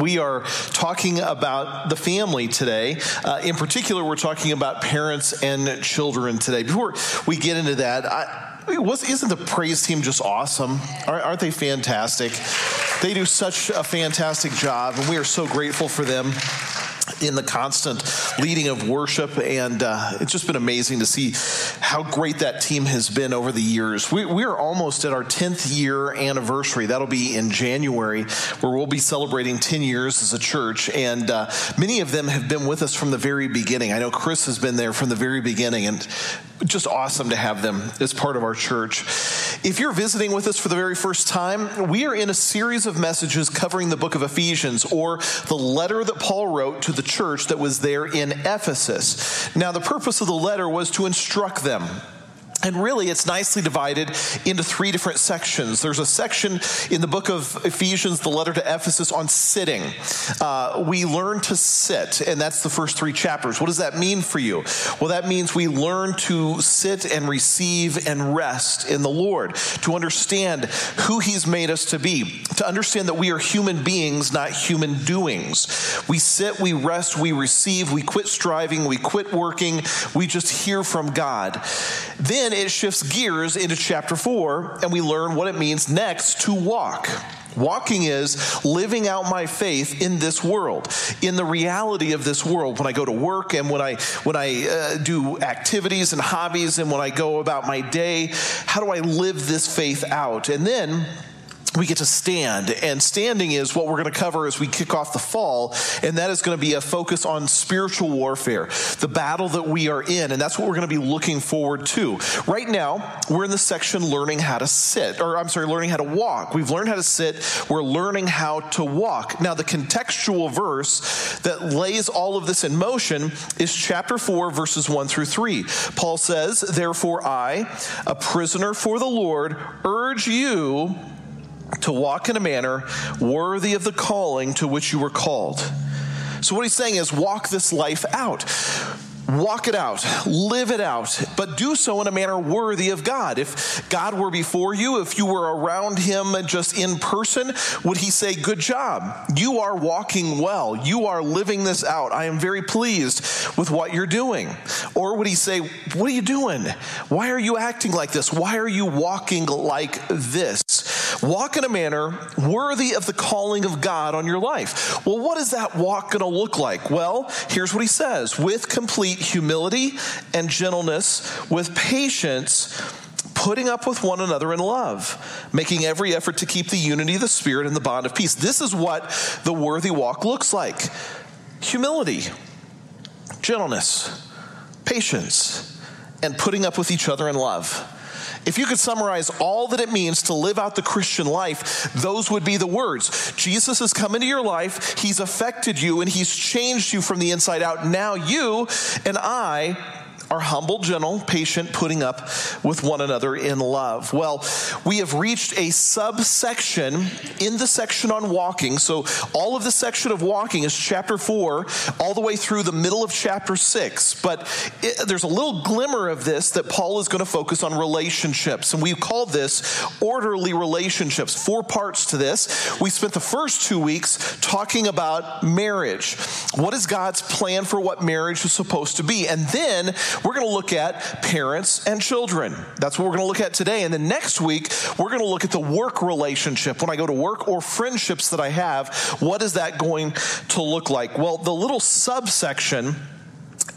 We are talking about the family today. In particular, we're talking about parents and children today. Before we get into that, isn't the praise team just awesome? Aren't they fantastic? They do such a fantastic job, and we are so grateful for them in the constant leading of worship, and it's just been amazing to see how great that team has been over the years. We are almost at our 10th year anniversary. That'll be in January, where we'll be celebrating 10 years as a church, and many of them have been with us from the very beginning. I know Chris has been there from the very beginning, and just awesome to have them as part of our church. If you're visiting with us for the very first time, we are in a series of messages covering the book of Ephesians, or the letter that Paul wrote to the church that was there in Ephesus. Now, the purpose of the letter was to instruct them. And really, it's nicely divided into three different sections. There's a section in the book of Ephesians, the letter to Ephesus, on sitting. We learn to sit, and that's the first three chapters. What does that mean for you? Well, that means we learn to sit and receive and rest in the Lord, to understand who He's made us to be, to understand that we are human beings, not human doings. We sit, we rest, we receive, we quit striving, we quit working, we just hear from God. Then it shifts gears into chapter 4, and we learn what it means next to walk. Walking is living out my faith in this world, in the reality of this world. When I go to work, and when I do activities and hobbies, and when I go about my day, how do I live this faith out? And then we get to stand, and standing is what we're going to cover as we kick off the fall, and that is going to be a focus on spiritual warfare, the battle that we are in, and that's what we're going to be looking forward to. Right now, we're in the section learning how to walk. We've learned how to sit. We're learning how to walk. Now, the contextual verse that lays all of this in motion is chapter 4, verses 1 through 3. Paul says, "Therefore I, a prisoner for the Lord, urge you to walk in a manner worthy of the calling to which you were called." So what he's saying is walk this life out. Walk it out, live it out, but do so in a manner worthy of God. If God were before you, if you were around Him just in person, would He say, "Good job, you are walking well, you are living this out, I am very pleased with what you're doing"? Or would He say, "What are you doing? Why are you acting like this? Why are you walking like this?" Walk in a manner worthy of the calling of God on your life. Well, what is that walk going to look like? Well, here's what he says: with complete humility and gentleness, with patience, putting up with one another in love, making every effort to keep the unity of the Spirit and the bond of peace. This is what the worthy walk looks like: humility, gentleness, patience, and putting up with each other in love. If you could summarize all that it means to live out the Christian life, those would be the words. Jesus has come into your life, He's affected you, and He's changed you from the inside out. Now you and I are humble, gentle, patient, putting up with one another in love. Well, we have reached a subsection in the section on walking. So all of the section of walking is chapter 4 all the way through the middle of chapter 6. But there's a little glimmer of this that Paul is going to focus on relationships. And we've called this orderly relationships. 4 parts to this. We spent the first 2 weeks talking about marriage. What is God's plan for what marriage is supposed to be? And then we're going to look at parents and children. That's what we're going to look at today. And then next week, we're going to look at the work relationship. When I go to work, or friendships that I have, what is that going to look like? Well, the little subsection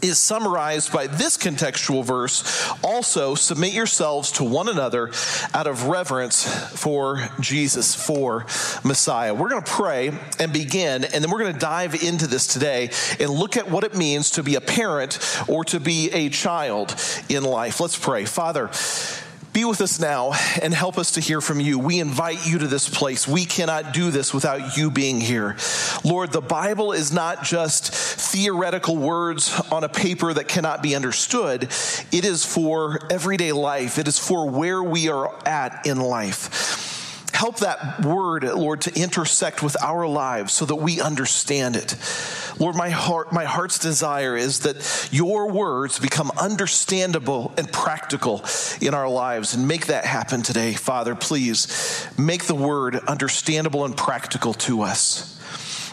is summarized by this contextual verse, also submit yourselves to one another out of reverence for Jesus, for Messiah. We're going to pray and begin, and then we're going to dive into this today and look at what it means to be a parent or to be a child in life. Let's pray. Father, be with us now and help us to hear from you. We invite you to this place. We cannot do this without you being here. Lord, the Bible is not just theoretical words on a paper that cannot be understood. It is for everyday life. It is for where we are at in life. Help that word, Lord, to intersect with our lives so that we understand it. Lord, my heart's desire is that your words become understandable and practical in our lives, and make that happen today. Father, please make the word understandable and practical to us.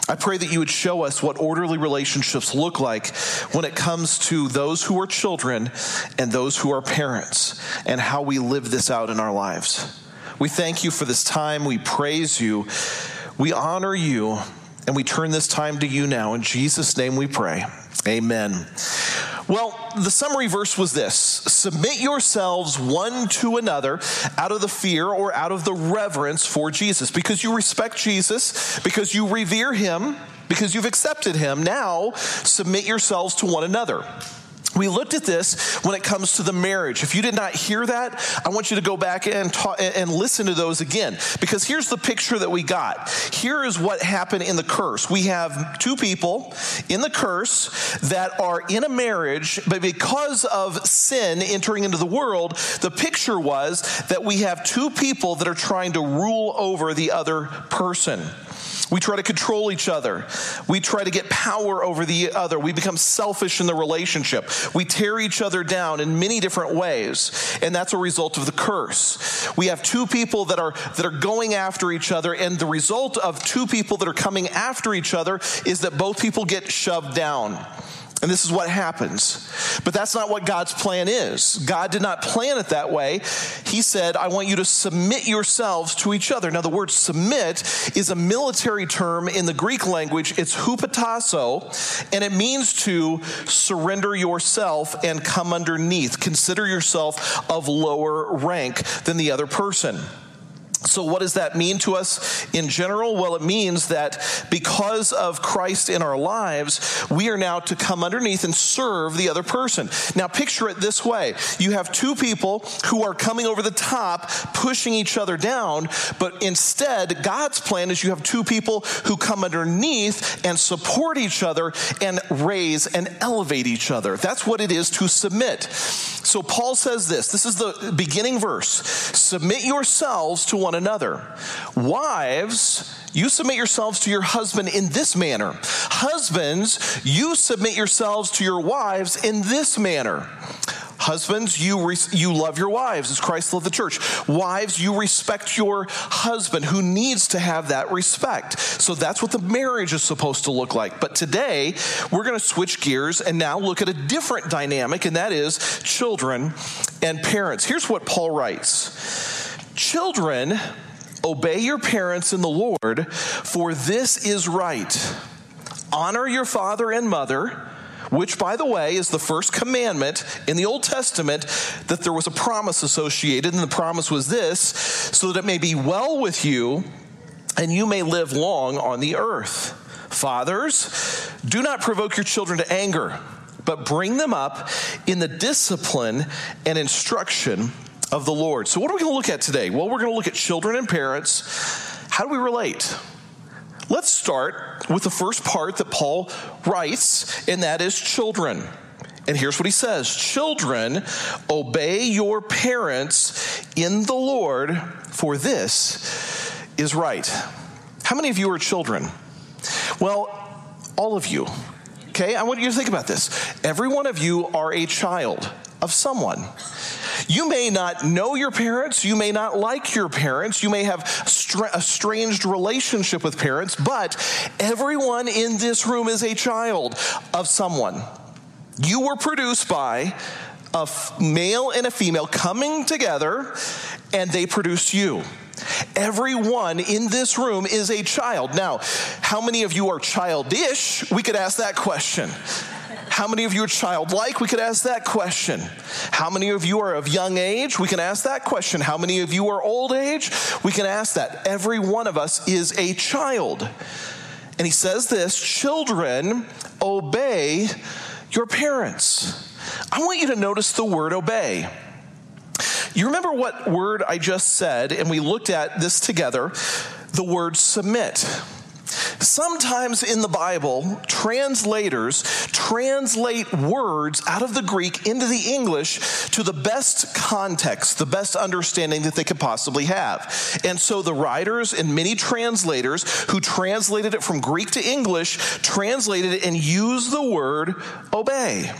I pray that you would show us what orderly relationships look like when it comes to those who are children and those who are parents, and how we live this out in our lives. We thank you for this time. We praise you. We honor you. And we turn this time to you now. In Jesus' name we pray. Amen. Well, the summary verse was this: submit yourselves one to another out of the fear or out of the reverence for Jesus. Because you respect Jesus, because you revere him, because you've accepted him, now submit yourselves to one another. We looked at this when it comes to the marriage. If you did not hear that, I want you to go back and listen to those again, because here's the picture that we got. Here is what happened in the curse. We have two people in the curse that are in a marriage, but because of sin entering into the world, the picture was that we have two people that are trying to rule over the other person. We try to control each other. We try to get power over the other. We become selfish in the relationship. We tear each other down in many different ways, and that's a result of the curse. We have two people that are going after each other, and the result of two people that are coming after each other is that both people get shoved down. And this is what happens. But that's not what God's plan is. God did not plan it that way. He said, I want you to submit yourselves to each other. Now, the word submit is a military term in the Greek language. It's hupotasso, and it means to surrender yourself and come underneath. Consider yourself of lower rank than the other person. So what does that mean to us in general? Well, it means that because of Christ in our lives, we are now to come underneath and serve the other person. Now, picture it this way. You have two people who are coming over the top, pushing each other down, but instead, God's plan is you have two people who come underneath and support each other and raise and elevate each other. That's what it is to submit. So Paul says this. This is the beginning verse. Submit yourselves to one another. Wives, you submit yourselves to your husband in this manner. Husbands, you submit yourselves to your wives in this manner. Husbands, you love your wives as Christ loved the church. Wives, you respect your husband, who needs to have that respect. So that's what the marriage is supposed to look like. But today, we're going to switch gears and now look at a different dynamic, and that is children and parents. Here's what Paul writes. Children, obey your parents in the Lord, for this is right. Honor your father and mother, which, by the way, is the first commandment in the Old Testament that there was a promise associated, and the promise was this, so that it may be well with you and you may live long on the earth. Fathers, do not provoke your children to anger, but bring them up in the discipline and instruction of the Lord. So what are we going to look at today? Well, we're going to look at children and parents. How do we relate? Let's start with the first part that Paul writes, and that is children. And here's what he says. Children, obey your parents in the Lord, for this is right. How many of you are children? Well, all of you. Okay, I want you to think about this. Every one of you are a child of someone. You may not know your parents. You may not like your parents. You may have a strange relationship with parents, but everyone in this room is a child of someone. You were produced by a male and a female coming together, and they produced you. Everyone in this room is a child. Now, how many of you are childish? We could ask that question. How many of you are childlike? We could ask that question. How many of you are of young age? We can ask that question. How many of you are old age? We can ask that. Every one of us is a child. And he says this, children, obey your parents. I want you to notice the word obey. You remember what word I just said, and we looked at this together, the word submit. Sometimes in the Bible, translators translate words out of the Greek into the English to the best context, the best understanding that they could possibly have. And so the writers and many translators who translated it from Greek to English translated it and used the word obey.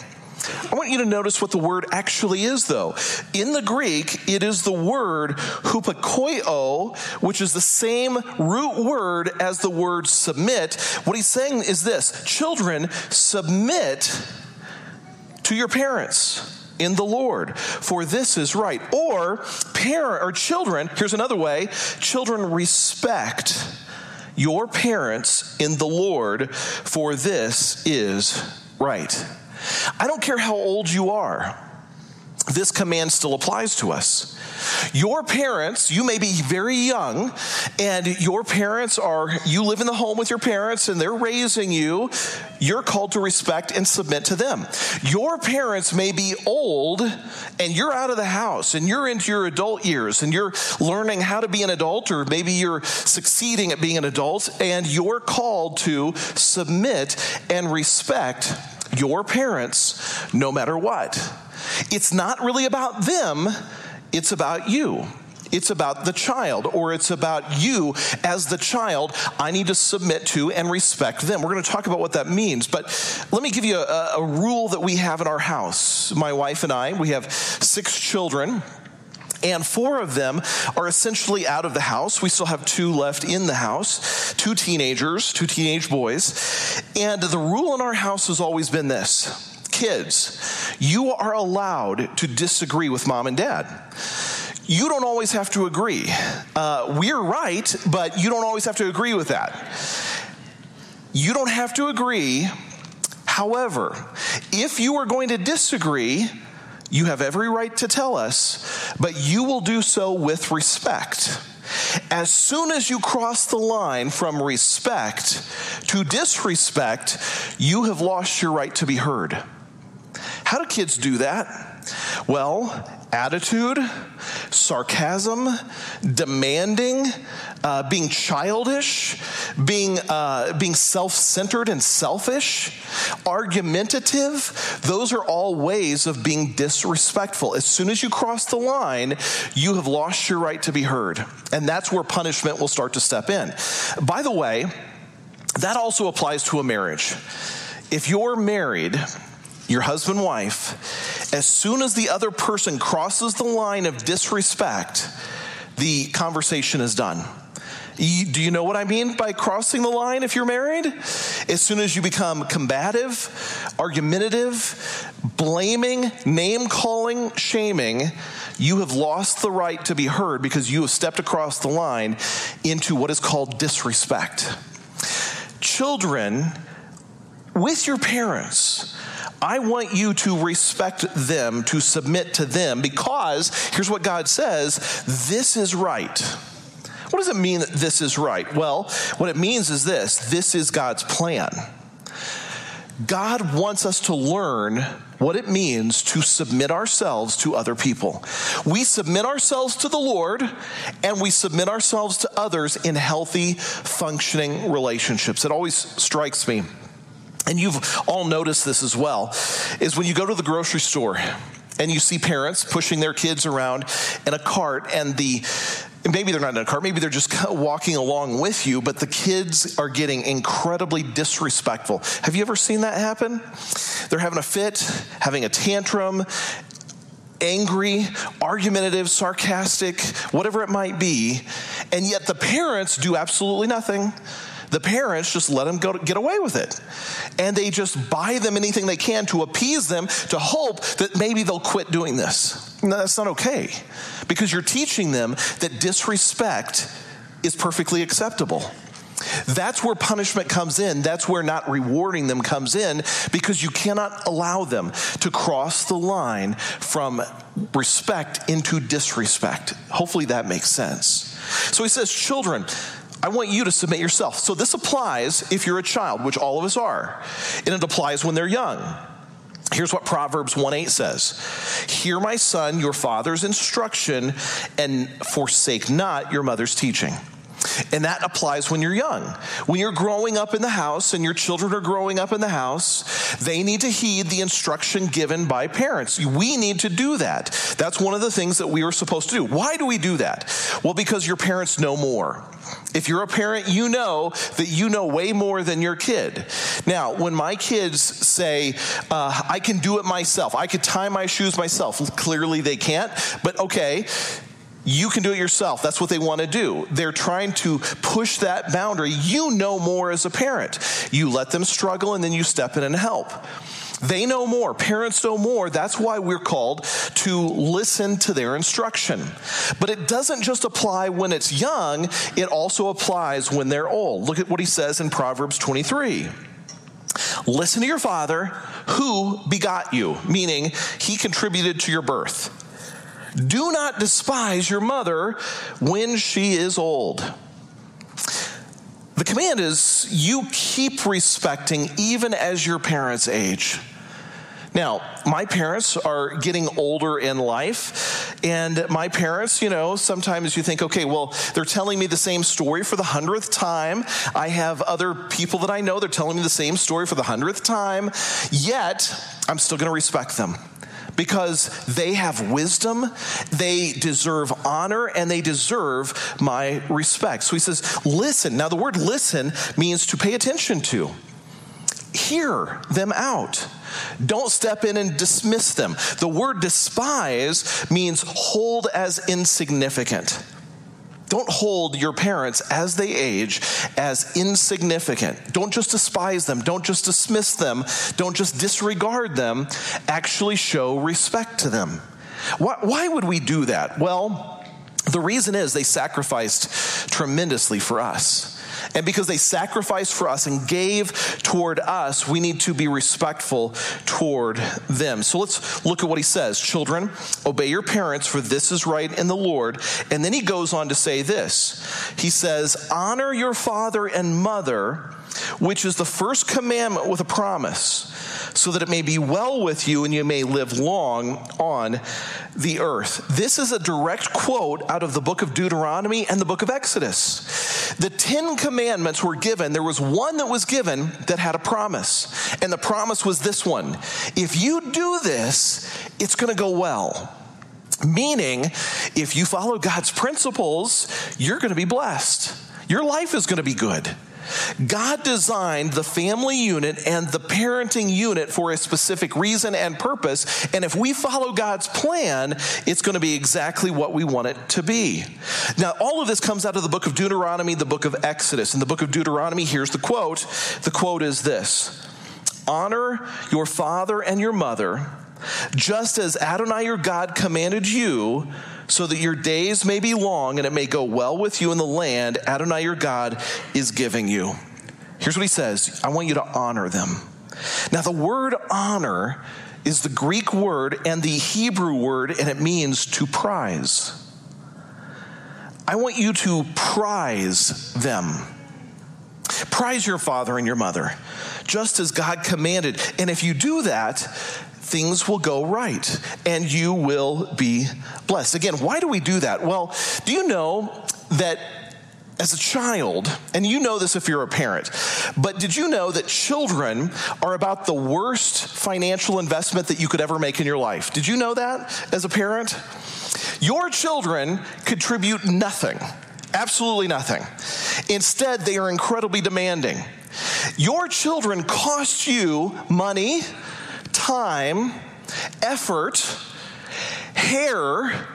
I want you to notice what the word actually is, though. In the Greek, it is the word hupakoio, which is the same root word as the word submit. What he's saying is this, children, submit to your parents in the Lord, for this is right. Or children, here's another way, children, respect your parents in the Lord, for this is right. I don't care how old you are, this command still applies to us. Your parents, you may be very young, and your parents you live in the home with your parents, and they're raising you. You're called to respect and submit to them. Your parents may be old, and you're out of the house, and you're into your adult years, and you're learning how to be an adult, or maybe you're succeeding at being an adult, and you're called to submit and respect your parents, no matter what. It's not really about them, it's about you. It's about the child, or it's about you as the child. I need to submit to and respect them. We're going to talk about what that means, but let me give you a rule that we have in our house. My wife and I, we have 6 children. And 4 of them are essentially out of the house. We still have 2 left in the house, 2 teenage boys. And the rule in our house has always been this. Kids, you are allowed to disagree with mom and dad. You don't always have to agree. We're right, but you don't always have to agree with that. You don't have to agree. However, if you are going to disagree, you have every right to tell us, but you will do so with respect. As soon as you cross the line from respect to disrespect, you have lost your right to be heard. How do kids do that? Well, attitude, sarcasm, demanding, being childish, being self-centered and selfish, argumentative. Those are all ways of being disrespectful. As soon as you cross the line, you have lost your right to be heard. And that's where punishment will start to step in. By the way, that also applies to a marriage. If you're married, your husband, wife, as soon as the other person crosses the line of disrespect, the conversation is done. Do you know what I mean by crossing the line if you're married? As soon as you become combative, argumentative, blaming, name-calling, shaming, you have lost the right to be heard because you have stepped across the line into what is called disrespect. Children, with your parents, I want you to respect them, to submit to them, because here's what God says, this is right. What does it mean that this is right? Well, what it means is this is God's plan. God wants us to learn what it means to submit ourselves to other people. We submit ourselves to the Lord, and we submit ourselves to others in healthy, functioning relationships. It always strikes me. And you've all noticed this as well, is when you go to the grocery store and you see parents pushing their kids around in a cart, and maybe they're not in a cart, maybe they're just walking along with you, but the kids are getting incredibly disrespectful. Have you ever seen that happen? They're having a fit, having a tantrum, angry, argumentative, sarcastic, whatever it might be, and yet the parents do absolutely nothing. The parents just let them go get away with it. And they just buy them anything they can to appease them, to hope that maybe they'll quit doing this. No, that's not okay. Because you're teaching them that disrespect is perfectly acceptable. That's where punishment comes in. That's where not rewarding them comes in, because you cannot allow them to cross the line from respect into disrespect. Hopefully that makes sense. So he says, children, I want you to submit yourself. So this applies if you're a child, which all of us are, and it applies when they're young. Here's what Proverbs 1:8 says. Hear, my son, your father's instruction, and forsake not your mother's teaching. And that applies when you're young. When you're growing up in the house and your children are growing up in the house, they need to heed the instruction given by parents. We need to do that. That's one of the things that we are supposed to do. Why do we do that? Well, because your parents know more. If you're a parent, you know that you know way more than your kid. Now, when my kids say, I can do it myself, I could tie my shoes myself, clearly they can't, but okay, you can do it yourself. That's what they want to do. They're trying to push that boundary. You know more as a parent. You let them struggle, and then you step in and help. They know more. Parents know more. That's why we're called to listen to their instruction. But it doesn't just apply when it's young. It also applies when they're old. Look at what he says in Proverbs 23. Listen to your father who begot you, meaning he contributed to your birth. Do not despise your mother when she is old. The command is you keep respecting even as your parents age. Now, my parents are getting older in life, and my parents, you know, sometimes you think, okay, well, they're telling me the same story for the 100th time. I have other people that I know, they're telling me the same story for the 100th time, yet I'm still going to respect them. Because they have wisdom, they deserve honor, and they deserve my respect. So he says, listen. Now, the word listen means to pay attention to. Hear them out. Don't step in and dismiss them. The word despise means hold as insignificant. Don't hold your parents as they age as insignificant. Don't just despise them. Don't just dismiss them. Don't just disregard them. Actually show respect to them. Why would we do that? Well, the reason is they sacrificed tremendously for us. And because they sacrificed for us and gave toward us, we need to be respectful toward them. So let's look at what he says. Children, obey your parents, for this is right in the Lord. And then he goes on to say this. He says, honor your father and mother, which is the first commandment with a promise, so that it may be well with you and you may live long on the earth. This is a direct quote out of the book of Deuteronomy and the book of Exodus. The 10 commandments were given. There was one that was given that had a promise, and the promise was this one. If you do this, it's going to go well. Meaning, if you follow God's principles, you're going to be blessed. Your life is going to be good. God designed the family unit and the parenting unit for a specific reason and purpose, and if we follow God's plan, it's going to be exactly what we want it to be. Now, all of this comes out of the book of Deuteronomy, the book of Exodus. In the book of Deuteronomy, here's the quote. The quote is this: honor your father and your mother, just as Adonai your God commanded you, so that your days may be long and it may go well with you in the land Adonai your God is giving you. Here's what he says. I want you to honor them. Now, the word honor is the Greek word and the Hebrew word, and it means to prize. I want you to prize them. Prize your father and your mother, just as God commanded. And if you do that, things will go right, and you will be blessed. Again, why do we do that? Well, do you know that as a child, and you know this if you're a parent, but did you know that children are about the worst financial investment that you could ever make in your life? Did you know that as a parent? Your children contribute nothing, absolutely nothing. Instead, they are incredibly demanding. Your children cost you money, time, effort, hair,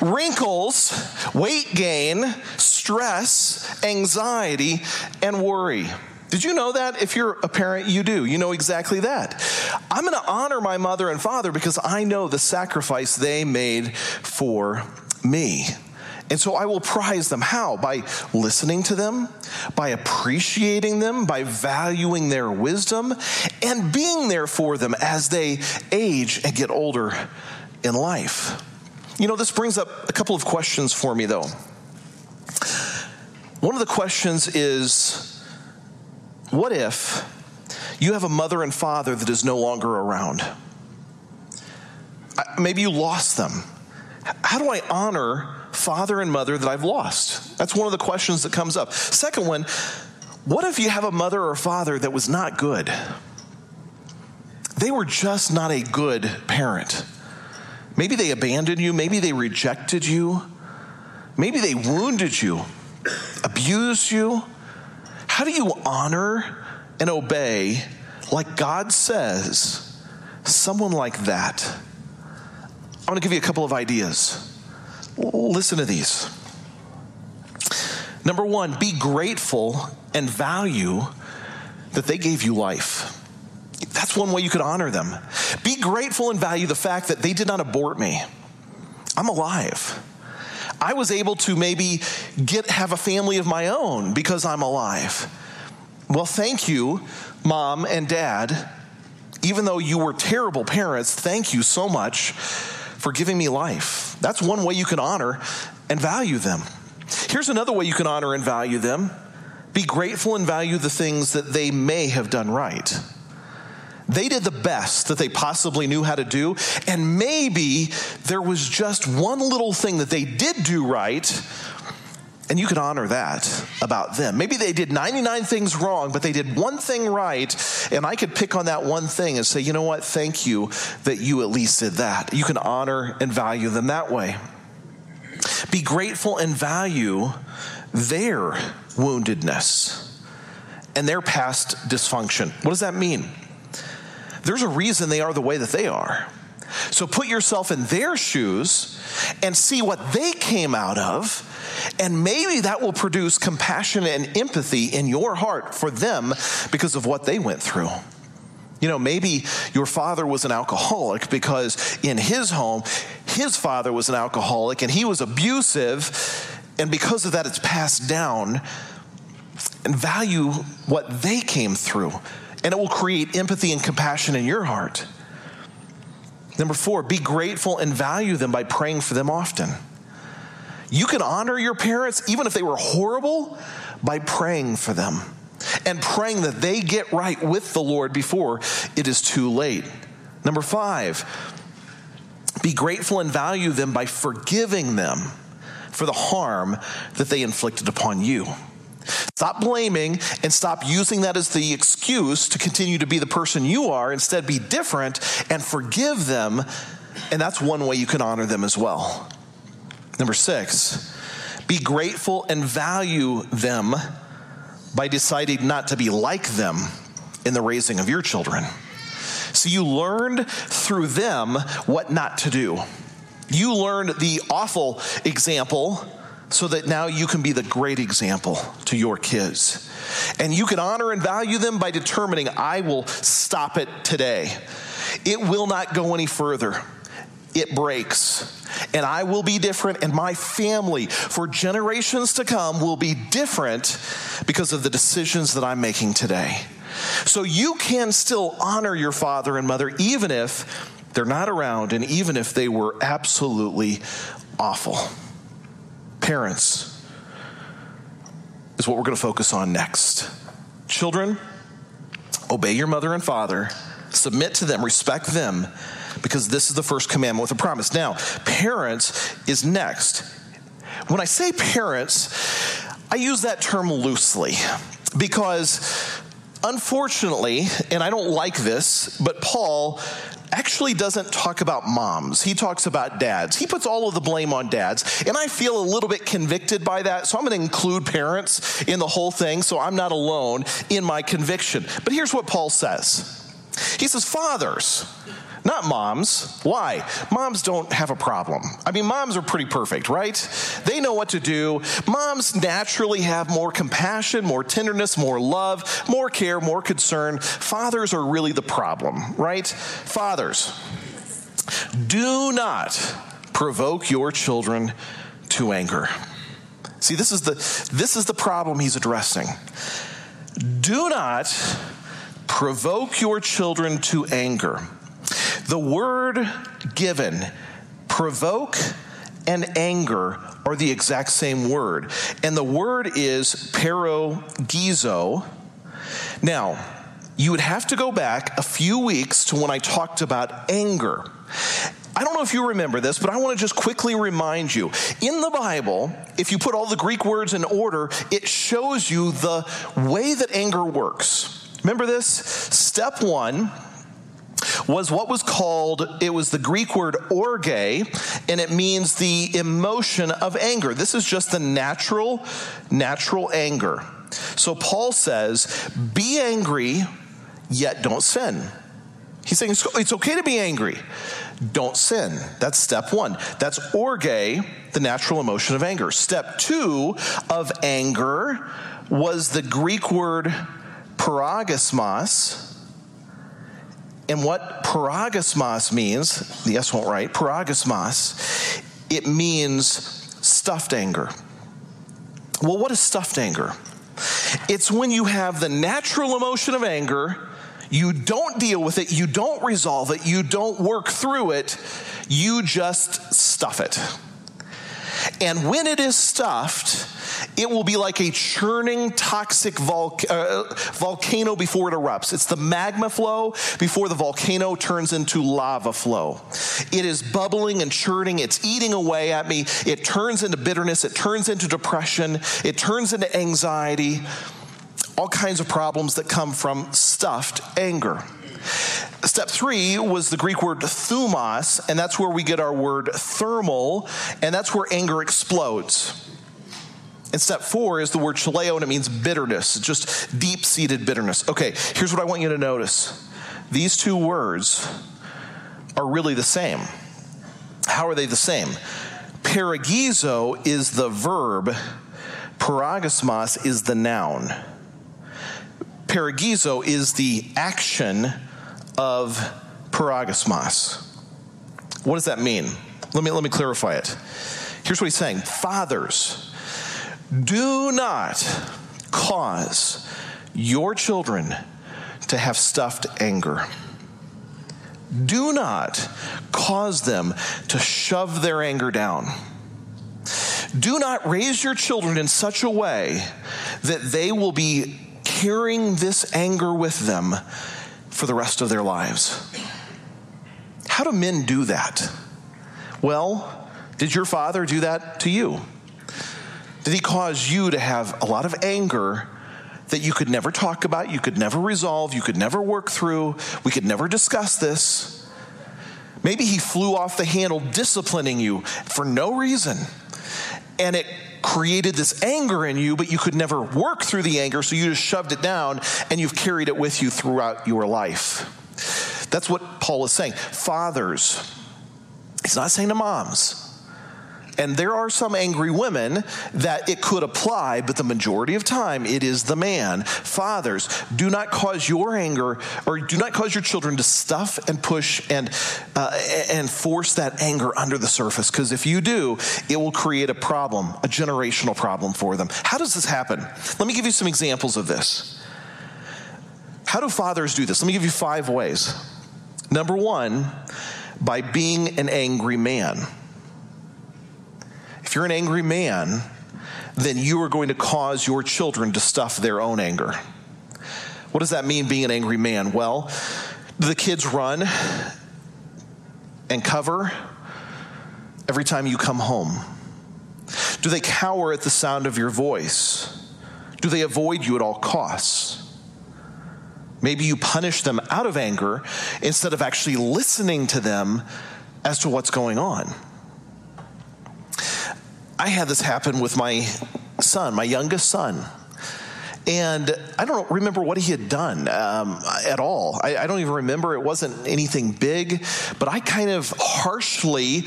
wrinkles, weight gain, stress, anxiety, and worry. Did you know that? If you're a parent, you do. You know exactly that. I'm going to honor my mother and father because I know the sacrifice they made for me. And so I will prize them. How? By listening to them, by appreciating them, by valuing their wisdom, and being there for them as they age and get older in life. You know, this brings up a couple of questions for me, though. One of the questions is, what if you have a mother and father that is no longer around? Maybe you lost them. How do I honor father and mother that I've lost? That's one of the questions that comes up. Second one, what if you have a mother or father that was not good? They were just not a good parent. Maybe they abandoned you. Maybe they rejected you. Maybe they wounded you, abused you. How do you honor and obey, like God says, someone like that? I want to give you a couple of ideas. Listen to these. Number one, be grateful and value that they gave you life. That's one way you could honor them. Be grateful and value the fact that they did not abort me. I'm alive. I was able to maybe have a family of my own because I'm alive. Well, thank you, Mom and Dad. Even though you were terrible parents, thank you so much for giving me life. That's one way you can honor and value them. Here's another way you can honor and value them. Be grateful and value the things that they may have done right. They did the best that they possibly knew how to do, and maybe there was just one little thing that they did do right, and you can honor that about them. Maybe they did 99 things wrong, but they did one thing right, and I could pick on that one thing and say, you know what, thank you that you at least did that. You can honor and value them that way. Be grateful and value their woundedness and their past dysfunction. What does that mean? There's a reason they are the way that they are. So put yourself in their shoes and see what they came out of, and maybe that will produce compassion and empathy in your heart for them because of what they went through. You know, maybe your father was an alcoholic because in his home, his father was an alcoholic and he was abusive, and because of that, it's passed down. And value what they came through, and it will create empathy and compassion in your heart. Number four, be grateful and value them by praying for them often. You can honor your parents, even if they were horrible, by praying for them and praying that they get right with the Lord before it is too late. Number five, be grateful and value them by forgiving them for the harm that they inflicted upon you. Stop blaming and stop using that as the excuse to continue to be the person you are. Instead, be different and forgive them. And that's one way you can honor them as well. Number six, be grateful and value them by deciding not to be like them in the raising of your children. So you learned through them what not to do. You learned the awful example so that now you can be the great example to your kids. And you can honor and value them by determining, I will stop it today. It will not go any further. It breaks. And I will be different, and my family for generations to come will be different because of the decisions that I'm making today. So you can still honor your father and mother, even if they're not around and even if they were absolutely awful. Parents is what we're going to focus on next. Children, obey your mother and father, submit to them, respect them, because this is the first commandment with a promise. Now, parents is next. When I say parents, I use that term loosely because unfortunately, and I don't like this, but Paul actually doesn't talk about moms. He talks about dads. He puts all of the blame on dads. And I feel a little bit convicted by that, so I'm going to include parents in the whole thing so I'm not alone in my conviction. But here's what Paul says. He says, fathers, not moms. Why? Moms don't have a problem. I mean, moms are pretty perfect, right? They know what to do. Moms naturally have more compassion, more tenderness, more love, more care, more concern. Fathers are really the problem, right? Fathers, do not provoke your children to anger. See, this is the problem he's addressing. Do not provoke your children to anger. The word given, provoke and anger, are the exact same word. And the word is perogizo. Now, you would have to go back a few weeks to when I talked about anger. I don't know if you remember this, but I want to just quickly remind you. In the Bible, if you put all the Greek words in order, it shows you the way that anger works. Remember this? Step one was what was called, it was the Greek word orge, and it means the emotion of anger. This is just the natural anger. So Paul says, be angry, yet don't sin. He's saying it's okay to be angry. Don't sin. That's step one. That's orge, the natural emotion of anger. Step two of anger was the Greek word paragasmos. And what paragasmos means, the S won't write, paragasmos, it means stuffed anger. Well, what is stuffed anger? It's when you have the natural emotion of anger, you don't deal with it, you don't resolve it, you don't work through it, you just stuff it. And when it is stuffed, it will be like a churning toxic volcano before it erupts. It's the magma flow before the volcano turns into lava flow. It is bubbling and churning. It's eating away at me. It turns into bitterness. It turns into depression. It turns into anxiety. All kinds of problems that come from stuffed anger. Step three was the Greek word thumos, and that's where we get our word thermal, and that's where anger explodes. And step four is the word cheleo, and it means bitterness. It's just deep-seated bitterness. Okay, here's what I want you to notice. These two words are really the same. How are they the same? Paragizo is the verb. Paragasmos is the noun. Paragizo is the action of paragasmos. What does that mean? Let me clarify it. Here's what he's saying. Fathers, do not cause your children to have stuffed anger. Do not cause them to shove their anger down. Do not raise your children in such a way that they will be carrying this anger with them for the rest of their lives. How do men do that? Well, did your father do that to you? Did he cause you to have a lot of anger that you could never talk about, you could never resolve, you could never work through, we could never discuss this? Maybe he flew off the handle disciplining you for no reason, and it created this anger in you, but you could never work through the anger, so you just shoved it down, and you've carried it with you throughout your life. That's what Paul is saying. Fathers, he's not saying to moms. And there are some angry women that it could apply, but the majority of time it is the man. Fathers, do not cause your anger, or do not cause your children to stuff and push and force that anger under the surface. Because if you do, it will create a problem, a generational problem for them. How does this happen? Let me give you some examples of this. How do fathers do this? Let me give you 5 ways. Number one, by being an angry man. If you're an angry man, then you are going to cause your children to stuff their own anger. What does that mean, being an angry man? Well, do the kids run and cover every time you come home? Do they cower at the sound of your voice? Do they avoid you at all costs? Maybe you punish them out of anger instead of actually listening to them as to what's going on. I had this happen with my son, my youngest son. And I don't remember what he had done at all. I don't even remember. It wasn't anything big, but I kind of harshly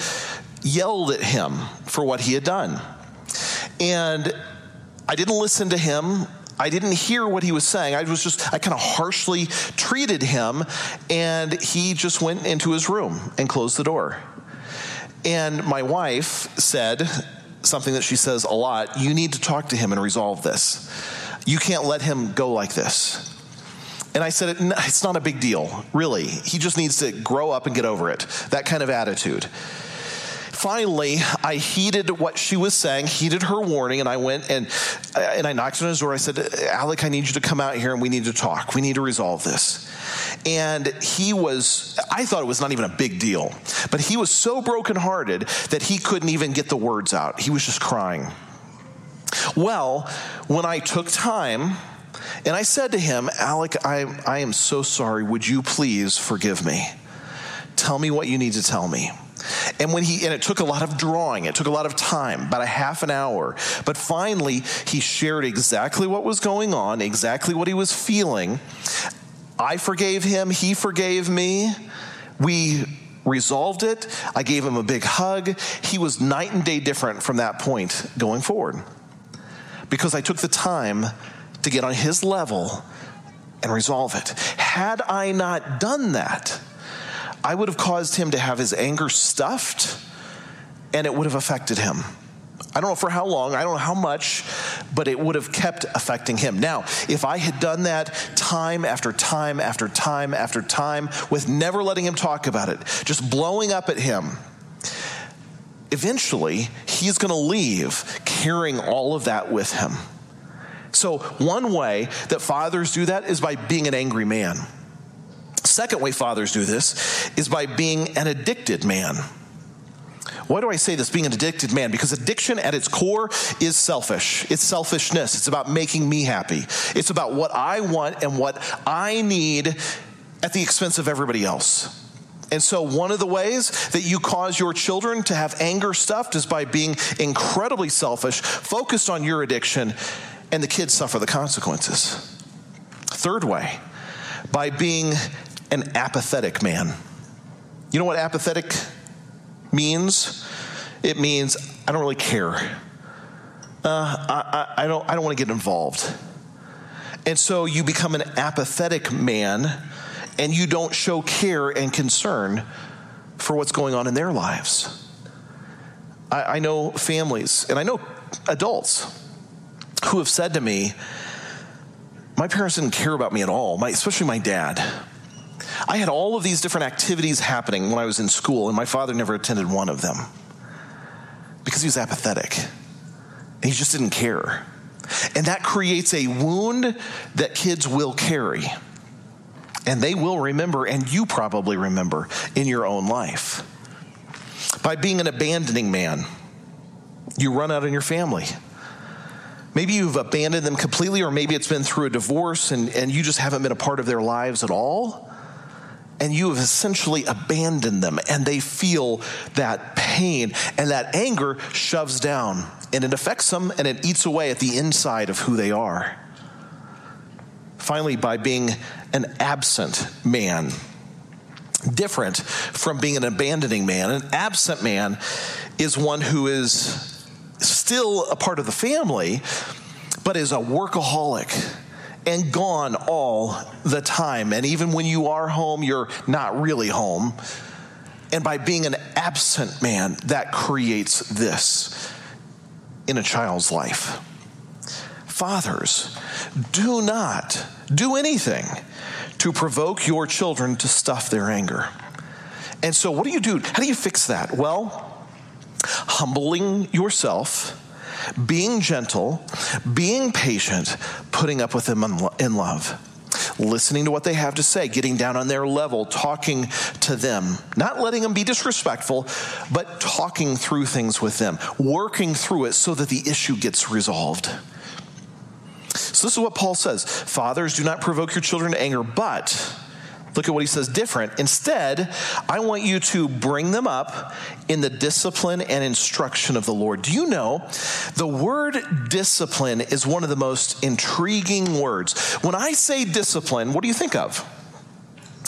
yelled at him for what he had done. And I didn't listen to him. I didn't hear what he was saying. I kind of harshly treated him, and he just went into his room and closed the door. And my wife said, something that she says a lot, you need to talk to him and resolve this. You can't let him go like this. And I said, it's not a big deal, really. He just needs to grow up and get over it, that kind of attitude. Finally, I heeded what she was saying, heeded her warning, and I went and I knocked on his door. I said, Alec, I need you to come out here and we need to talk. We need to resolve this. And he was, I thought it was not even a big deal, but he was so brokenhearted that he couldn't even get the words out. He was just crying. Well, when I took time, and I said to him, Alec, I am so sorry. Would you please forgive me? Tell me what you need to tell me. And when he, and it took a lot of drawing, it took a lot of time, about a half an hour. But finally, he shared exactly what was going on, exactly what he was feeling. I forgave him. He forgave me. We resolved it. I gave him a big hug. He was night and day different from that point going forward, because I took the time to get on his level and resolve it. Had I not done that, I would have caused him to have his anger stuffed, and it would have affected him. I don't know for how long, I don't know how much, but it would have kept affecting him. Now, if I had done that time after time after time after time with never letting him talk about it, just blowing up at him, eventually he's going to leave carrying all of that with him. So one way that fathers do that is by being an angry man. Second way fathers do this is by being an addicted man. Why do I say this, being an addicted man? Because addiction at its core is selfish. It's selfishness. It's about making me happy. It's about what I want and what I need at the expense of everybody else. And so one of the ways that you cause your children to have anger stuffed is by being incredibly selfish, focused on your addiction, and the kids suffer the consequences. Third way, by being an apathetic man. You know what apathetic means? It means I don't really care. I don't want to get involved. And so you become an apathetic man, and you don't show care and concern for what's going on in their lives. I know families, and I know adults who have said to me, my parents didn't care about me at all, especially my dad. I had all of these different activities happening when I was in school, and my father never attended one of them because he was apathetic. And he just didn't care. And that creates a wound that kids will carry, and they will remember, and you probably remember in your own life. By being an abandoning man, you run out on your family. Maybe you've abandoned them completely, or maybe it's been through a divorce and you just haven't been a part of their lives at all. And you have essentially abandoned them, and they feel that pain, and that anger shoves down, and it affects them, and it eats away at the inside of who they are. Finally, by being an absent man, different from being an abandoning man. An absent man is one who is still a part of the family, but is a workaholic and gone all the time. And even when you are home, you're not really home. And by being an absent man, that creates this in a child's life. Fathers, do not do anything to provoke your children to stuff their anger. And so what do you do? How do you fix that? Well, humbling yourself, being gentle, being patient, putting up with them in love, listening to what they have to say, getting down on their level, talking to them, not letting them be disrespectful, but talking through things with them, working through it so that the issue gets resolved. So this is what Paul says. Fathers, do not provoke your children to anger, but look at what he says different. Instead, I want you to bring them up in the discipline and instruction of the Lord. Do you know the word discipline is one of the most intriguing words? When I say discipline, what do you think of?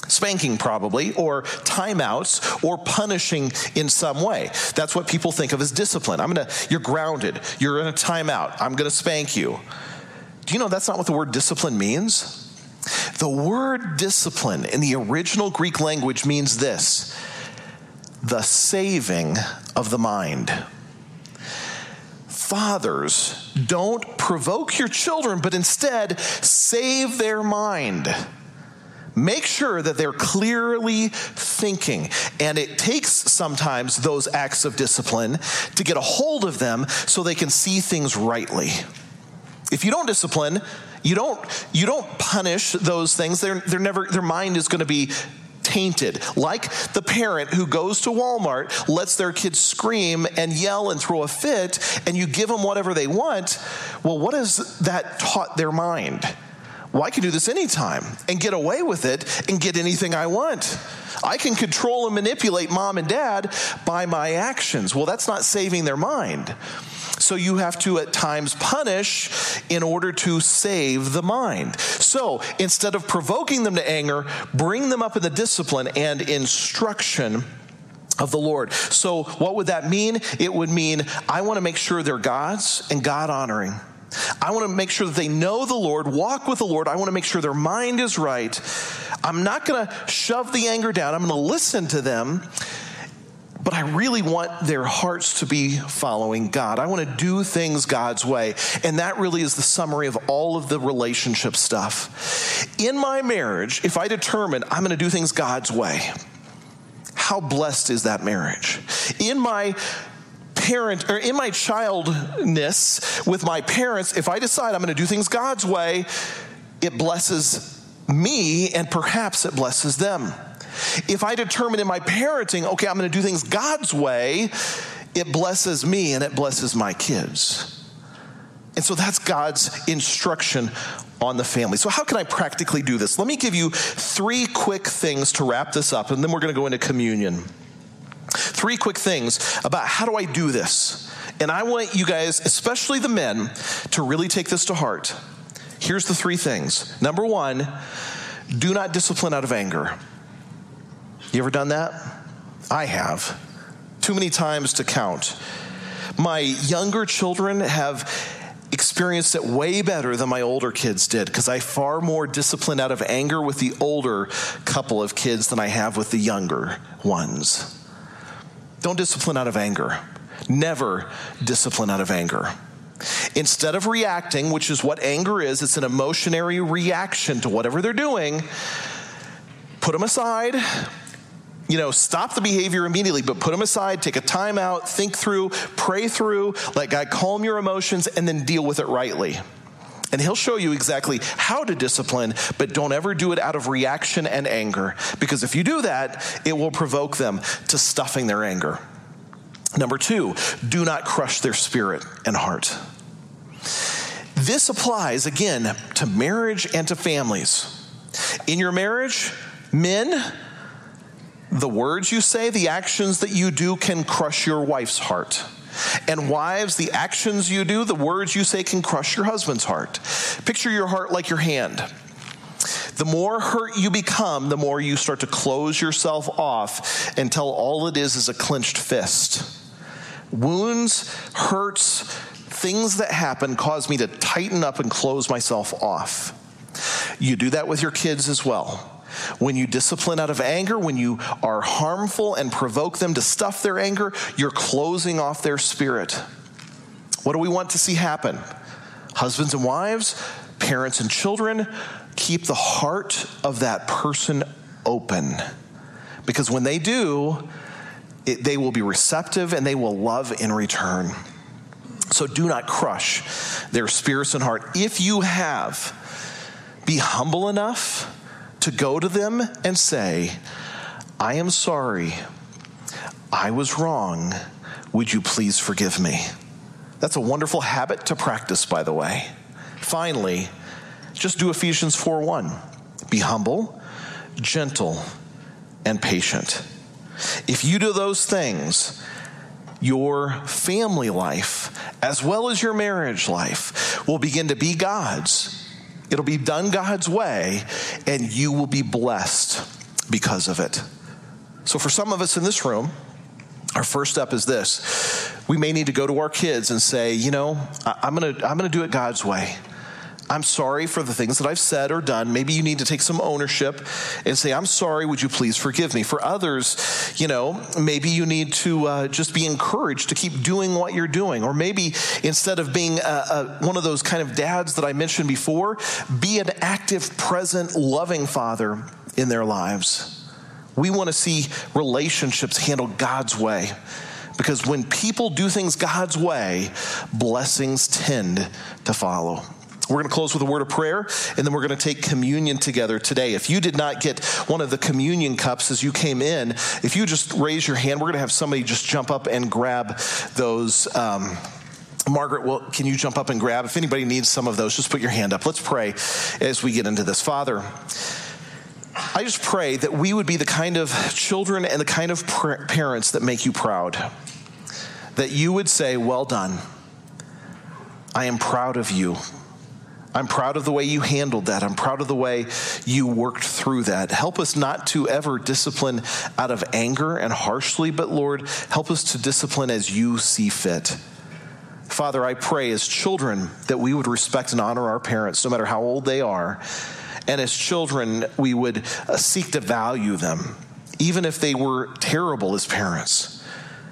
Spanking, probably, or timeouts, or punishing in some way. That's what people think of as discipline. You're grounded. You're in a timeout. I'm going to spank you. Do you know that's not what the word discipline means? The word discipline in the original Greek language means this: the saving of the mind. Fathers, don't provoke your children, but instead save their mind. Make sure that they're clearly thinking. And it takes sometimes those acts of discipline to get a hold of them so they can see things rightly. If you don't discipline, you don't punish those things. Their mind is going to be tainted. Like the parent who goes to Walmart, lets their kids scream and yell and throw a fit, and you give them whatever they want. Well, what has that taught their mind? Well, I can do this anytime and get away with it and get anything I want. I can control and manipulate mom and dad by my actions. Well, that's not saving their mind. So you have to at times punish in order to save the mind. So instead of provoking them to anger, bring them up in the discipline and instruction of the Lord. So what would that mean? It would mean I want to make sure they're God's and God-honoring. I want to make sure that they know the Lord, walk with the Lord. I want to make sure their mind is right. I'm not going to shove the anger down. I'm going to listen to them, but I really want their hearts to be following God. I want to do things God's way. And that really is the summary of all of the relationship stuff. In my marriage, if I determine I'm going to do things God's way, how blessed is that marriage? In my parent, or in my childness with my parents, if I decide I'm going to do things God's way, it blesses me and perhaps it blesses them. If I determine in my parenting, okay, I'm going to do things God's way, it blesses me and it blesses my kids. And so that's God's instruction on the family. So how can I practically do this? Let me give you three quick things to wrap this up, and then we're going to go into communion. Three quick things about how do I do this? And I want you guys, especially the men, to really take this to heart. Here's the three things. Number one, do not discipline out of anger. You ever done that? I have. Too many times to count. My younger children have experienced it way better than my older kids did, because I far more disciplined out of anger with the older couple of kids than I have with the younger ones. Don't discipline out of anger. Never discipline out of anger. Instead of reacting, which is what anger is, it's an emotionary reaction to whatever they're doing, put them aside. Stop the behavior immediately, but put them aside, take a time out, think through, pray through, let God calm your emotions, and then deal with it rightly. And he'll show you exactly how to discipline, but don't ever do it out of reaction and anger, because if you do that, it will provoke them to stuffing their anger. Number two, do not crush their spirit and heart. This applies, again, to marriage and to families. In your marriage, men, the words you say, the actions that you do can crush your wife's heart. And wives, the actions you do, the words you say can crush your husband's heart. Picture your heart like your hand. The more hurt you become, the more you start to close yourself off until all it is a clenched fist. Wounds, hurts, things that happen cause me to tighten up and close myself off. You do that with your kids as well. When you discipline out of anger, when you are harmful and provoke them to stuff their anger, you're closing off their spirit. What do we want to see happen? Husbands and wives, parents and children, keep the heart of that person open. Because when they do, they will be receptive and they will love in return. So do not crush their spirits and heart. If you have, be humble enough to go to them and say, I am sorry, I was wrong, would you please forgive me? That's a wonderful habit to practice, by the way. Finally, just do Ephesians 4:1. Be humble, gentle, and patient. If you do those things, your family life, as well as your marriage life, will begin to be God's. It'll be done God's way, and you will be blessed because of it. So for some of us in this room, our first step is this. We may need to go to our kids and say, I'm going to do it God's way. I'm sorry for the things that I've said or done. Maybe you need to take some ownership and say, I'm sorry, would you please forgive me? For others, you know, maybe you need to just be encouraged to keep doing what you're doing. Or maybe instead of being one of those kind of dads that I mentioned before, be an active, present, loving father in their lives. We want to see relationships handled God's way, because when people do things God's way, blessings tend to follow. We're going to close with a word of prayer, and then we're going to take communion together today. If you did not get one of the communion cups as you came in, if you just raise your hand, we're going to have somebody just jump up and grab those. Margaret, well, can you jump up and grab? If anybody needs some of those, just put your hand up. Let's pray as we get into this. Father, I just pray that we would be the kind of children and the kind of parents that make you proud, that you would say, well done. I am proud of you. I'm proud of the way you handled that. I'm proud of the way you worked through that. Help us not to ever discipline out of anger and harshly, but Lord, help us to discipline as you see fit. Father, I pray as children that we would respect and honor our parents, no matter how old they are. And as children, we would seek to value them, even if they were terrible as parents.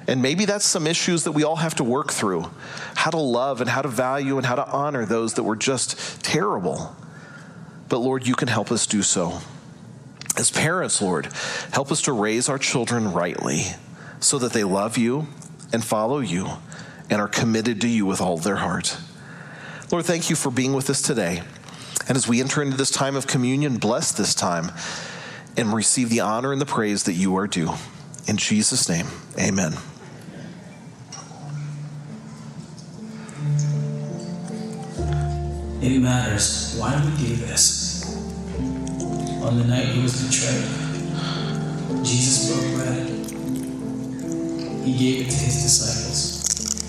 And maybe that's some issues that we all have to work through, how to love and how to value and how to honor those that were just terrible. But Lord, you can help us do so. As parents, Lord, help us to raise our children rightly so that they love you and follow you and are committed to you with all their heart. Lord, thank you for being with us today. And as we enter into this time of communion, bless this time and receive the honor and the praise that you are due. In Jesus' name, amen. It matters why we do this. On the night he was betrayed, Jesus broke bread. He gave it to his disciples.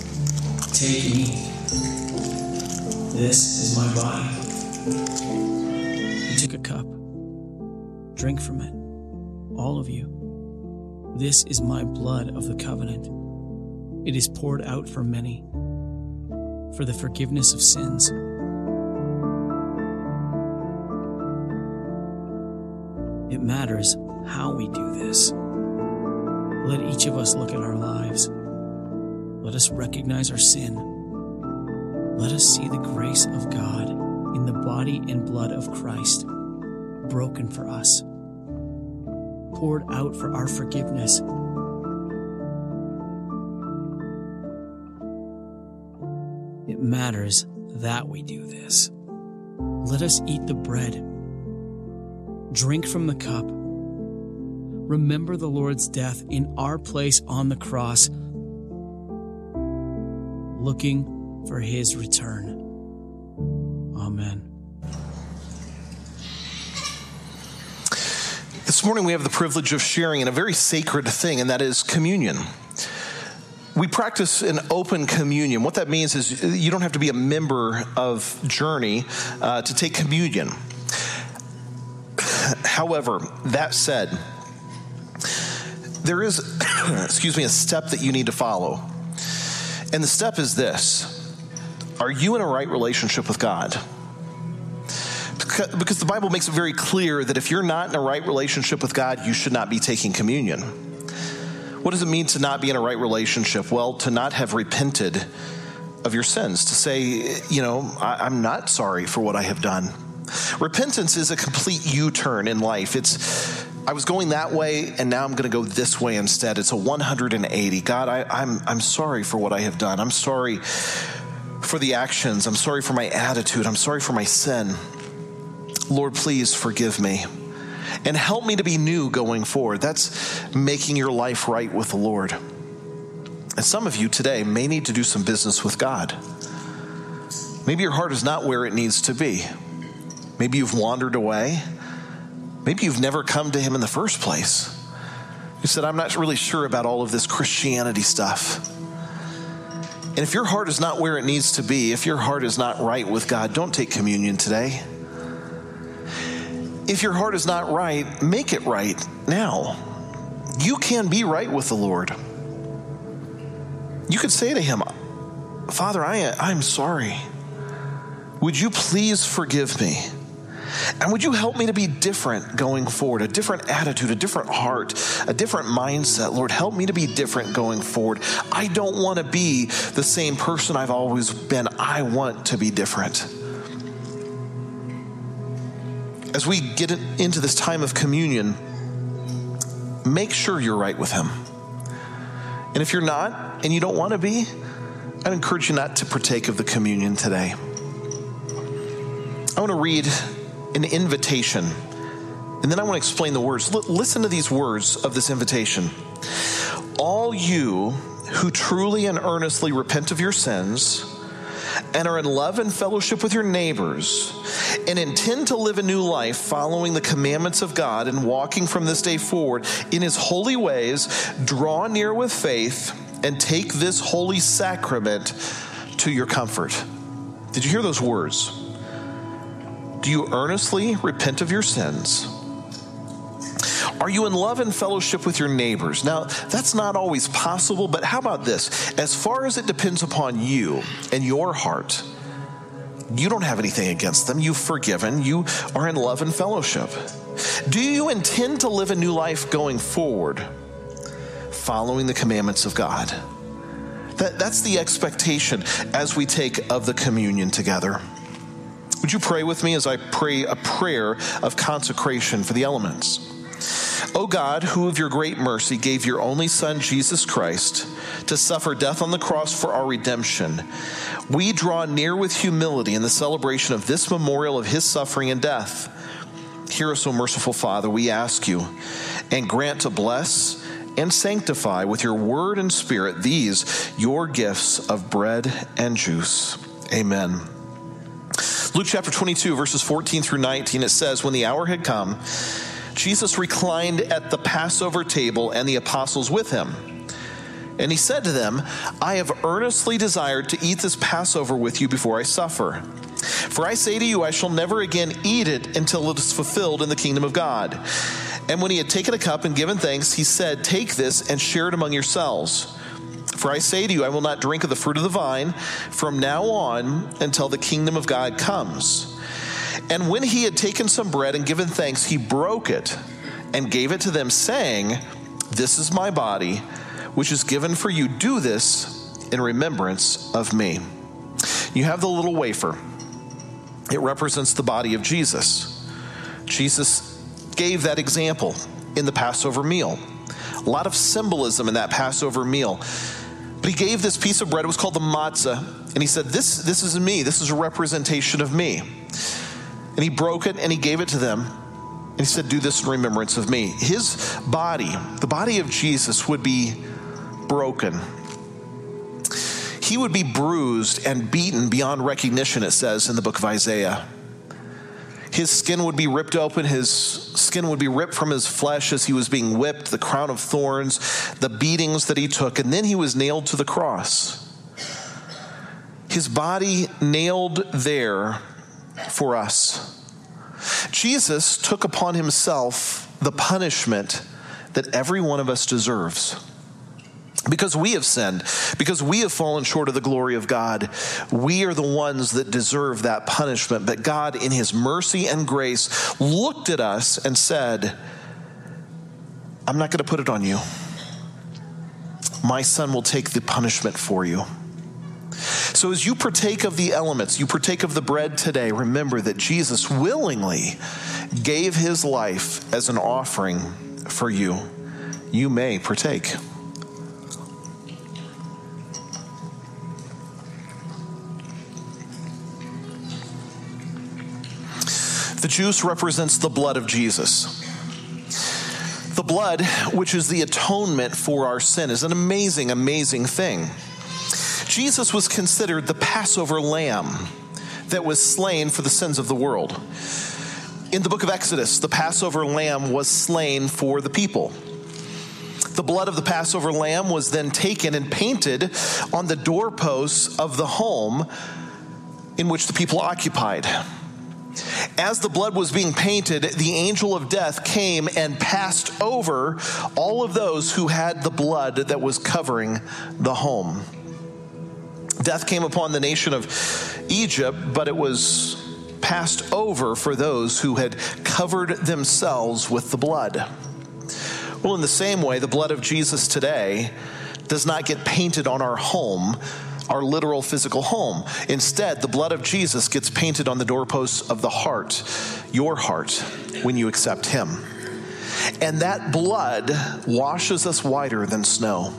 Take and eat. This is my body. He took a cup. Drink from it, all of you. This is my blood of the covenant. It is poured out for many, for the forgiveness of sins. It matters how we do this. Let each of us look at our lives. Let us recognize our sin. Let us see the grace of God in the body and blood of Christ, broken for us, poured out for our forgiveness. It matters that we do this. Let us eat the bread, drink from the cup, remember the Lord's death in our place on the cross, looking for his return. Amen. This morning we have the privilege of sharing in a very sacred thing, and that is communion. We practice an open communion. What that means is you don't have to be a member of Journey to take communion. However, that said, there is a step that you need to follow. And the step is this. Are you in a right relationship with God? Because the Bible makes it very clear that if you're not in a right relationship with God, you should not be taking communion. What does it mean to not be in a right relationship? Well, to not have repented of your sins, to say, you know, I'm not sorry for what I have done. Repentance is a complete U-turn in life. It's, I was going that way, and now I'm going to go this way instead. It's a 180. God, I'm sorry for what I have done. I'm sorry for the actions. I'm sorry for my attitude. I'm sorry for my sin. Lord, please forgive me and help me to be new going forward. That's making your life right with the Lord. And some of you today may need to do some business with God. Maybe your heart is not where it needs to be. Maybe you've wandered away. Maybe you've never come to him in the first place. You said, I'm not really sure about all of this Christianity stuff. And if your heart is not where it needs to be, if your heart is not right with God, don't take communion today. If your heart is not right, make it right now. You can be right with the Lord. You could say to him, Father, I'm sorry. would you please forgive me? And would you help me to be different going forward, a different attitude, a different heart, a different mindset? Lord, help me to be different going forward. I don't want to be the same person I've always been. I want to be different. As we get into this time of communion, make sure you're right with him. And if you're not, and you don't want to be, I'd encourage you not to partake of the communion today. I want to read an invitation, and then I want to explain the words. Listen to these words of this invitation. All you who truly and earnestly repent of your sins and are in love and fellowship with your neighbors and intend to live a new life following the commandments of God and walking from this day forward in his holy ways, draw near with faith and take this holy sacrament to your comfort. Did you hear those words? Do you earnestly repent of your sins? Are you in love and fellowship with your neighbors? Now, that's not always possible, but how about this? As far as it depends upon you and your heart, you don't have anything against them. You've forgiven. You are in love and fellowship. Do you intend to live a new life going forward, following the commandments of God? That's the expectation as we take of the communion together. Would you pray with me as I pray a prayer of consecration for the elements? O God, who of your great mercy gave your only Son, Jesus Christ, to suffer death on the cross for our redemption, we draw near with humility in the celebration of this memorial of his suffering and death. Hear us, O merciful Father, we ask you, and grant to bless and sanctify with your word and spirit these, your gifts of bread and juice. Amen. Luke chapter 22, verses 14 through 19, it says, when the hour had come, Jesus reclined at the Passover table and the apostles with him. And he said to them, I have earnestly desired to eat this Passover with you before I suffer. For I say to you, I shall never again eat it until it is fulfilled in the kingdom of God. And when he had taken a cup and given thanks, he said, take this and share it among yourselves. For I say to you, I will not drink of the fruit of the vine from now on until the kingdom of God comes. And when he had taken some bread and given thanks, he broke it and gave it to them, saying, this is my body, which is given for you. Do this in remembrance of me. You have the little wafer. It represents the body of Jesus. Jesus gave that example in the Passover meal. A lot of symbolism in that Passover meal. But he gave this piece of bread, it was called the matzah, and he said, this is me, this is a representation of me. And he broke it and he gave it to them, and he said, do this in remembrance of me. His body, the body of Jesus, would be broken. He would be bruised and beaten beyond recognition, it says in the book of Isaiah. His skin would be ripped open, his skin would be ripped from his flesh as he was being whipped, the crown of thorns, the beatings that he took, and then he was nailed to the cross. His body nailed there for us. Jesus took upon himself the punishment that every one of us deserves. Because we have sinned, because we have fallen short of the glory of God, we are the ones that deserve that punishment. But God, in his mercy and grace, looked at us and said, I'm not going to put it on you. My Son will take the punishment for you. So as you partake of the elements, you partake of the bread today, remember that Jesus willingly gave his life as an offering for you. You may partake. The juice represents the blood of Jesus. The blood, which is the atonement for our sin, is an amazing, amazing thing. Jesus was considered the Passover lamb that was slain for the sins of the world. In the book of Exodus, the Passover lamb was slain for the people. The blood of the Passover lamb was then taken and painted on the doorposts of the home in which the people occupied. As the blood was being painted, the angel of death came and passed over all of those who had the blood that was covering the home. Death came upon the nation of Egypt, but it was passed over for those who had covered themselves with the blood. Well, in the same way, the blood of Jesus today does not get painted on our home, our literal physical home. Instead, the blood of Jesus gets painted on the doorposts of the heart, your heart, when you accept him. And that blood washes us whiter than snow.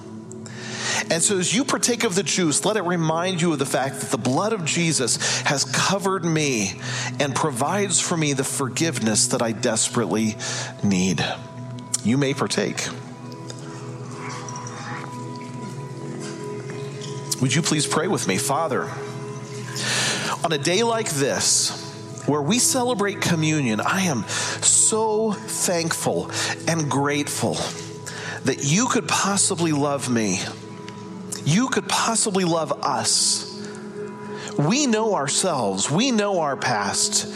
And so as you partake of the juice, let it remind you of the fact that the blood of Jesus has covered me and provides for me the forgiveness that I desperately need. You may partake. Would you please pray with me? Father, on a day like this, where we celebrate communion, I am so thankful and grateful that you could possibly love me. You could possibly love us. We know ourselves. We know our past.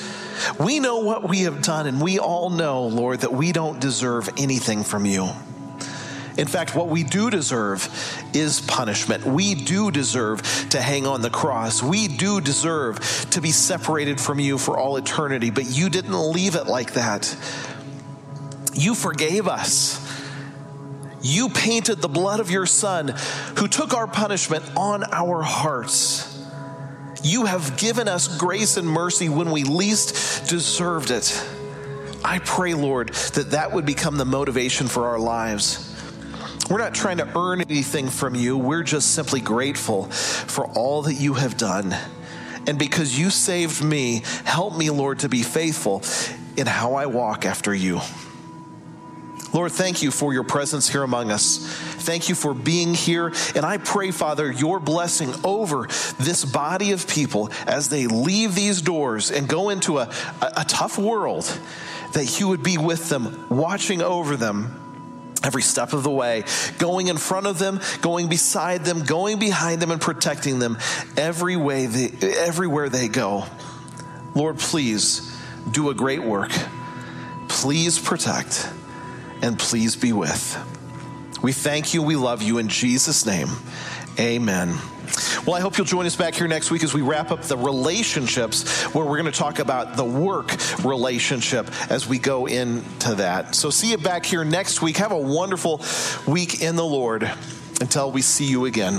We know what we have done, and we all know, Lord, that we don't deserve anything from you. In fact, what we do deserve is punishment. We do deserve to hang on the cross. We do deserve to be separated from you for all eternity, but you didn't leave it like that. You forgave us. You painted the blood of your Son, who took our punishment, on our hearts. You have given us grace and mercy when we least deserved it. I pray, Lord, that that would become the motivation for our lives. We're not trying to earn anything from you. We're just simply grateful for all that you have done. And because you saved me, help me, Lord, to be faithful in how I walk after you. Lord, thank you for your presence here among us. Thank you for being here. And I pray, Father, your blessing over this body of people as they leave these doors and go into a tough world, that you would be with them, watching over them every step of the way, going in front of them, going beside them, going behind them, and protecting them everywhere they go. Lord, please do a great work. Please protect. And please be with. We thank you. We love you. In Jesus' name, amen. Well, I hope you'll join us back here next week as we wrap up the relationships, where we're going to talk about the work relationship as we go into that. So see you back here next week. Have a wonderful week in the Lord until we see you again.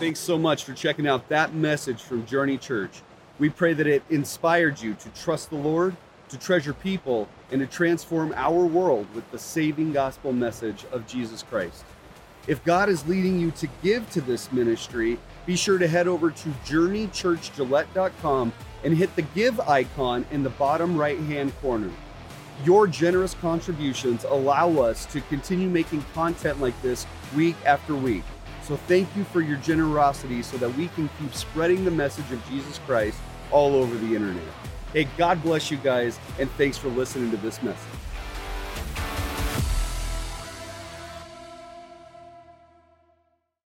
Thanks so much for checking out that message from Journey Church. We pray that it inspired you to trust the Lord, to treasure people, and to transform our world with the saving gospel message of Jesus Christ. If God is leading you to give to this ministry, be sure to head over to journeychurchgillette.com and hit the give icon in the bottom right-hand corner. Your generous contributions allow us to continue making content like this week after week. So thank you for your generosity, so that we can keep spreading the message of Jesus Christ all over the internet. Hey, God bless you guys, and thanks for listening to this message.